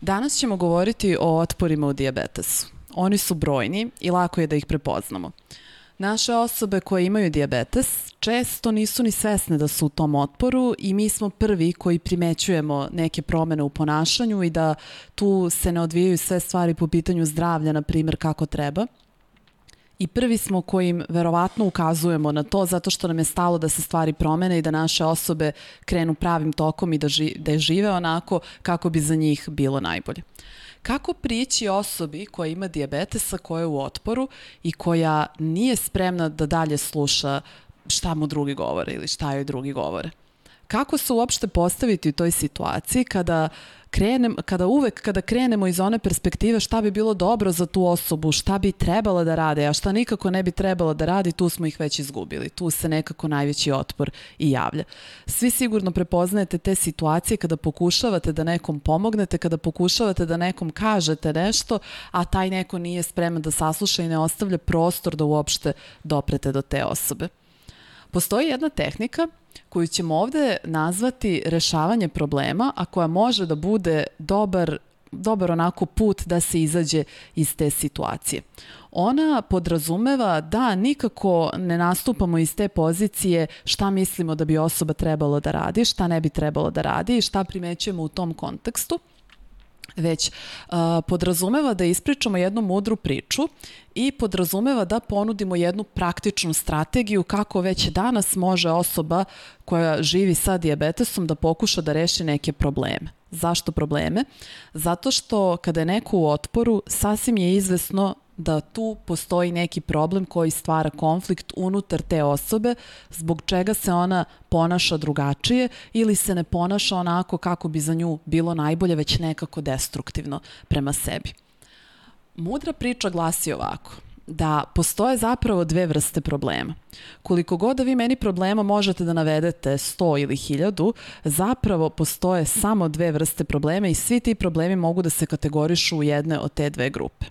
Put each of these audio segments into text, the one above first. Danas ćemo govoriti o otporima u dijabetesu. Oni su brojni i lako je da ih prepoznamo. Naše osobe koje imaju dijabetes često nisu ni svesne da su u tom otporu i mi smo prvi koji primećujemo neke promene u ponašanju i da tu se ne odvijaju sve stvari po pitanju zdravlja, na primjer, kako treba. I prvi smo kojim verovatno ukazujemo na to zato što nam je stalo da se stvari promene i da naše osobe krenu pravim tokom i da žive onako kako bi za njih bilo najbolje. Kako prići osobi koja ima dijabetesa, koja je u otporu i koja nije spremna da dalje sluša šta mu drugi govore ili šta joj drugi govore? Kako se uopšte postaviti u toj situaciji kada krenemo iz one perspektive šta bi bilo dobro za tu osobu, šta bi trebala da rade, a šta nikako ne bi trebala da radi, tu smo ih već izgubili. Tu se nekako najveći otpor i javlja. Svi sigurno prepoznajete te situacije kada pokušavate da nekom pomognete, kada pokušavate da nekom kažete nešto, a taj neko nije spreman da sasluša i ne ostavlja prostor da uopšte doprete do te osobe. Postoji jedna tehnika koju ćemo ovde nazvati rešavanje problema, a koja može da bude dobar onako put da se izađe iz te situacije. Ona podrazumeva da nikako ne nastupamo iz te pozicije šta mislimo da bi osoba trebalo da radi, šta ne bi trebalo da radi i šta primećujemo u tom kontekstu, već podrazumeva da ispričamo jednu mudru priču i podrazumeva da ponudimo jednu praktičnu strategiju kako već danas može osoba koja živi sa dijabetesom da pokuša da reši neke probleme. Zašto probleme? Zato što kada je neko u otporu, sasvim je izvesno da tu postoji neki problem koji stvara konflikt unutar te osobe, zbog čega se ona ponaša drugačije ili se ne ponaša onako kako bi za nju bilo najbolje, već nekako destruktivno prema sebi. Mudra priča glasi ovako, da postoje zapravo dve vrste problema. Koliko god da vi meni problema možete da navedete 100 ili 1000, zapravo postoje samo dve vrste problema i svi ti problemi mogu da se kategorišu u jedne od te dve grupe.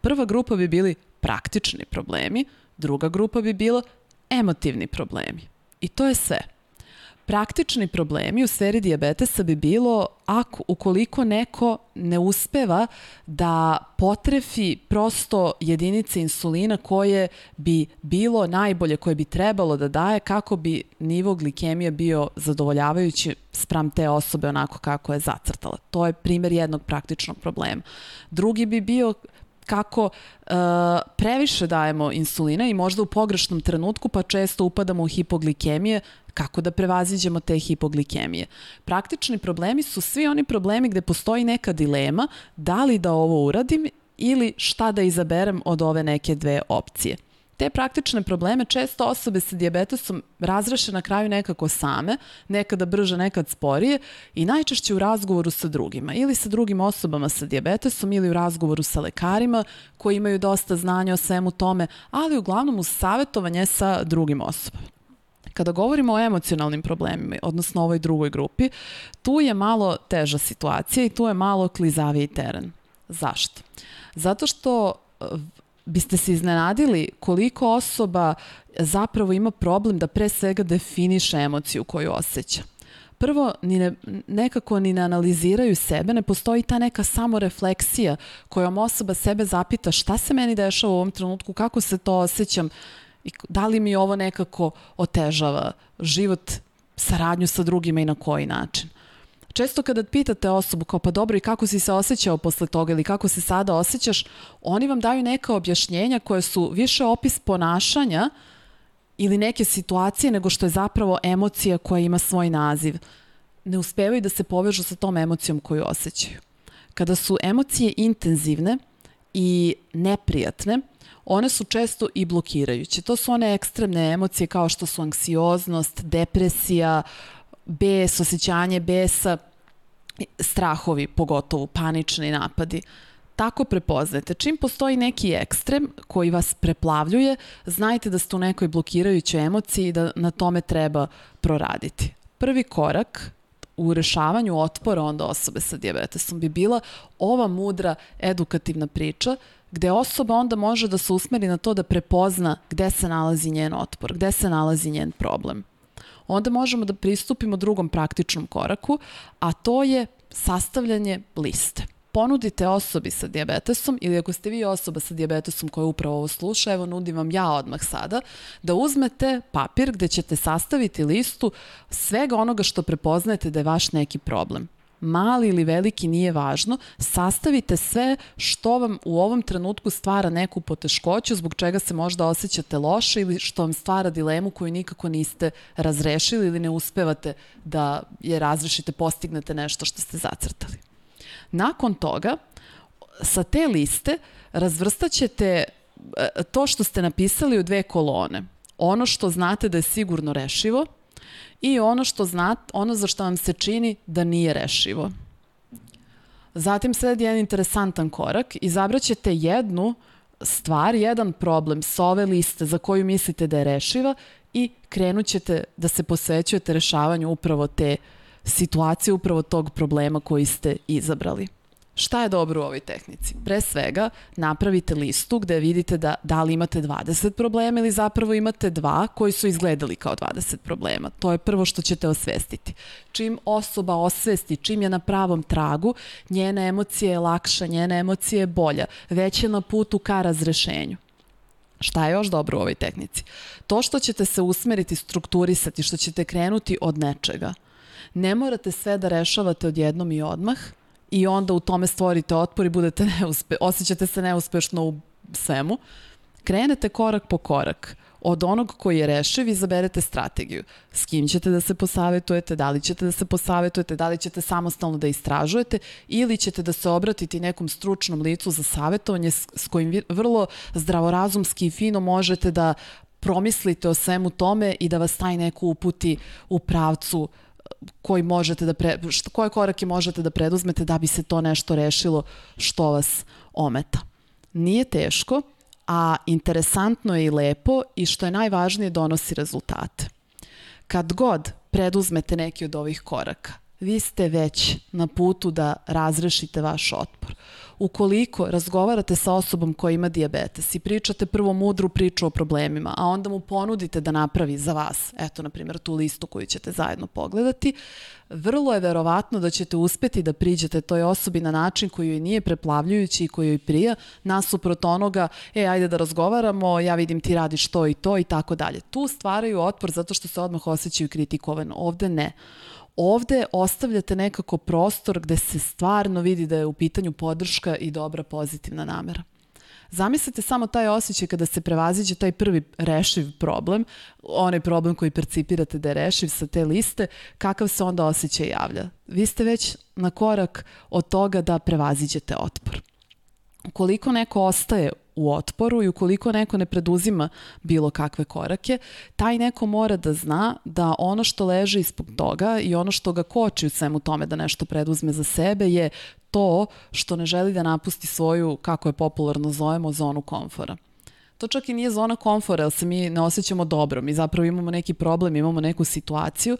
Prva grupa bi bili praktični problemi, druga grupa bi bilo emotivni problemi. I to je sve. Praktični problemi u sferi dijabetesa bi bilo ukoliko neko ne uspeva da potrefi prosto jedinice insulina koje bi bilo najbolje, koje bi trebalo da daje kako bi nivo glikemije bio zadovoljavajući spram te osobe onako kako je zacrtala. To je primjer jednog praktičnog problema. Drugi bi bio kako previše dajemo insulina i možda u pogrešnom trenutku pa često upadamo u hipoglikemije, kako da prevaziđemo te hipoglikemije. Praktični problemi su svi oni problemi gde postoji neka dilema da li da ovo uradim ili šta da izaberem od ove neke dve opcije. Te praktične probleme često osobe sa dijabetesom razreše na kraju nekako same, nekada brže, nekad sporije i najčešće u razgovoru sa drugima ili sa drugim osobama sa dijabetesom ili u razgovoru sa lekarima koji imaju dosta znanja o svemu tome, ali uglavnom uz savjetovanje sa drugim osobama. Kada govorimo o emocionalnim problemima, odnosno ovoj drugoj grupi, tu je malo teža situacija i tu je malo klizaviji teren. Zašto? Zato što biste se iznenadili koliko osoba zapravo ima problem da pre svega definiše emociju koju osjeća. Prvo, nekako ne analiziraju sebe, ne postoji ta neka samorefleksija kojom osoba sebe zapita šta se meni dešava u ovom trenutku, kako se to osjećam i da li mi ovo nekako otežava život, saradnju sa drugima i na koji način. Često kada pitate osobu kao pa dobro i kako si se osjećao posle toga ili kako se sada osjećaš, oni vam daju neka objašnjenja koje su više opis ponašanja ili neke situacije nego što je zapravo emocija koja ima svoj naziv. Ne uspevaju da se povežu sa tom emocijom koju osjećaju. Kada su emocije intenzivne i neprijatne, one su često i blokirajuće. To su one ekstremne emocije kao što su anksioznost, depresija, bes, osjećanje besa, strahovi, pogotovo panični napadi. Tako prepoznajte. Čim postoji neki ekstrem koji vas preplavljuje, znajte da ste u nekoj blokirajućoj emociji i da na tome treba proraditi. Prvi korak u rešavanju otpora onda osobe sa dijabetesom bi bila ova mudra edukativna priča gde osoba onda može da se usmeri na to da prepozna gde se nalazi njen otpor, gde se nalazi njen problem. Onda možemo da pristupimo drugom praktičnom koraku, a to je sastavljanje liste. ponudite osobi sa dijabetesom, ili ako ste vi osoba sa dijabetesom koja upravo ovo sluša, evo nudim vam ja odmah sada, da uzmete papir gde ćete sastaviti listu svega onoga što prepoznajete da je vaš neki problem. Mali ili veliki, nije važno, sastavite sve što vam u ovom trenutku stvara neku poteškoću, zbog čega se možda osjećate loše ili što vam stvara dilemu koju nikako niste razrešili ili ne uspevate da je razrešite, postignete nešto što ste zacrtali. Nakon toga, sa te liste razvrstat ćete to što ste napisali u dve kolone. Ono što znate da je sigurno rešivo i ono što znate, ono za što vam se čini da nije rešivo. Zatim sledi jedan interesantan korak. Izabrat ćete jednu stvar, jedan problem s ove liste za koju mislite da je rešiva i krenut ćete da se posvećujete rešavanju upravo te situacije, upravo tog problema koji ste izabrali. Šta je dobro u ovoj tehnici? Pre svega, napravite listu gde vidite da li imate 20 problema ili zapravo imate dva koji su izgledali kao 20 problema. To je prvo što ćete osvestiti. Čim osoba osvesti, čim je na pravom tragu, njena emocija je lakša, njena emocija je bolja, već je na putu ka razrešenju. Šta je još dobro u ovoj tehnici? To što ćete se usmeriti, strukturisati, što ćete krenuti od nečega. Ne morate sve da rešavate odjednom i odmah i onda u tome stvorite otpor i budete osjećate se neuspešno u svemu. Krenete korak po korak. Od onog koji je rešiv izaberete strategiju. S kim ćete da se posavetujete, da li ćete da se posavetujete, da li ćete samostalno da istražujete ili ćete da se obratiti nekom stručnom licu za savetovanje s kojim vi vrlo zdravorazumski i fino možete da promislite o svemu tome i da vas taj neko uputi u pravcu koje korake možete da preduzmete da bi se to nešto rešilo što vas ometa. Nije teško, a interesantno je i lepo i što je najvažnije donosi rezultate. Kad god preduzmete neki od ovih koraka, vi ste već na putu da razrešite vaš otpor. Ukoliko razgovarate sa osobom koja ima dijabetes i pričate prvo mudru priču o problemima, a onda mu ponudite da napravi za vas, eto, na primjer, tu listu koju ćete zajedno pogledati, vrlo je verovatno da ćete uspeti da priđete toj osobi na način koji joj nije preplavljujući i koji joj prija, nasuprot onoga, ajde da razgovaramo, ja vidim ti radiš to i to i tako dalje. Tu stvaraju otpor zato što se odmah osjećaju kritikovano. Ovde ne. Ovde ostavljate nekako prostor gde se stvarno vidi da je u pitanju podrška i dobra pozitivna namera. Zamislite samo taj osjećaj kada se prevaziđe taj prvi rešiv problem, onaj problem koji percipirate da je rešiv sa te liste, kakav se onda osjećaj javlja. Vi ste već na korak od toga da prevaziđete otpor. Ukoliko neko ostaje u otporu i ukoliko neko ne preduzima bilo kakve korake, taj neko mora da zna da ono što leži ispod toga i ono što ga koči u svemu tome da nešto preduzme za sebe je to što ne želi da napusti svoju, kako je popularno zovemo, zonu komfora. To čak i nije zona komfora, jer se mi ne osjećamo dobro, mi zapravo imamo neki problem, imamo neku situaciju,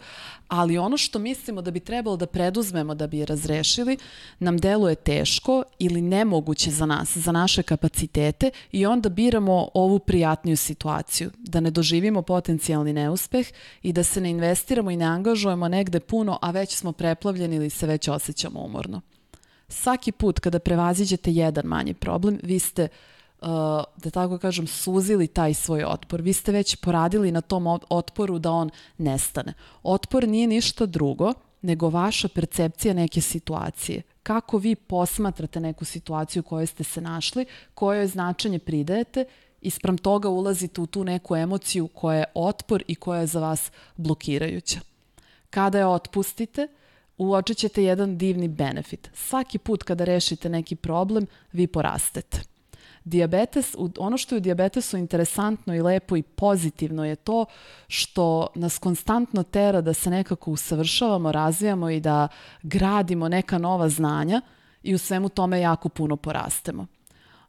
ali ono što mislimo da bi trebalo da preduzmemo da bi je razrešili, nam deluje teško ili nemoguće za nas, za naše kapacitete i onda biramo ovu prijatniju situaciju, da ne doživimo potencijalni neuspeh i da se ne investiramo i ne angažujemo negde puno, a već smo preplavljeni ili se već osjećamo umorno. Svaki put kada prevaziđete jedan manji problem, vi ste da tako kažem, suzili taj svoj otpor. Vi ste već poradili na tom otporu da on nestane. Otpor nije ništa drugo nego vaša percepcija neke situacije. Kako vi posmatrate neku situaciju u kojoj ste se našli, koje značenje pridajete i spram toga ulazite u tu neku emociju koja je otpor i koja je za vas blokirajuća. Kada je otpustite, uočit ćete jedan divni benefit. Svaki put kada rešite neki problem, vi porastete. Dijabetes, ono što je u dijabetesu interesantno i lepo i pozitivno je to što nas konstantno tera da se nekako usavršavamo, razvijamo i da gradimo neka nova znanja i u svemu tome jako puno porastemo.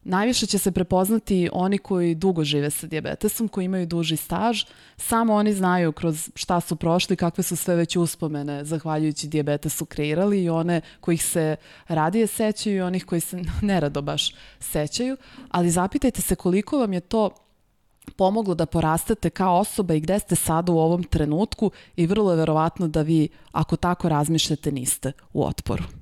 Najviše će se prepoznati oni koji dugo žive sa dijabetesom, koji imaju duži staž. Samo oni znaju kroz šta su prošli, kakve su sve već uspomene zahvaljujući dijabetesu kreirali i one kojih se radije sećaju i onih koji se nerado baš sećaju. Ali zapitajte se koliko vam je to pomoglo da porastete kao osoba i gde ste sada u ovom trenutku i vrlo je verovatno da vi, ako tako razmišljate, niste u otporu.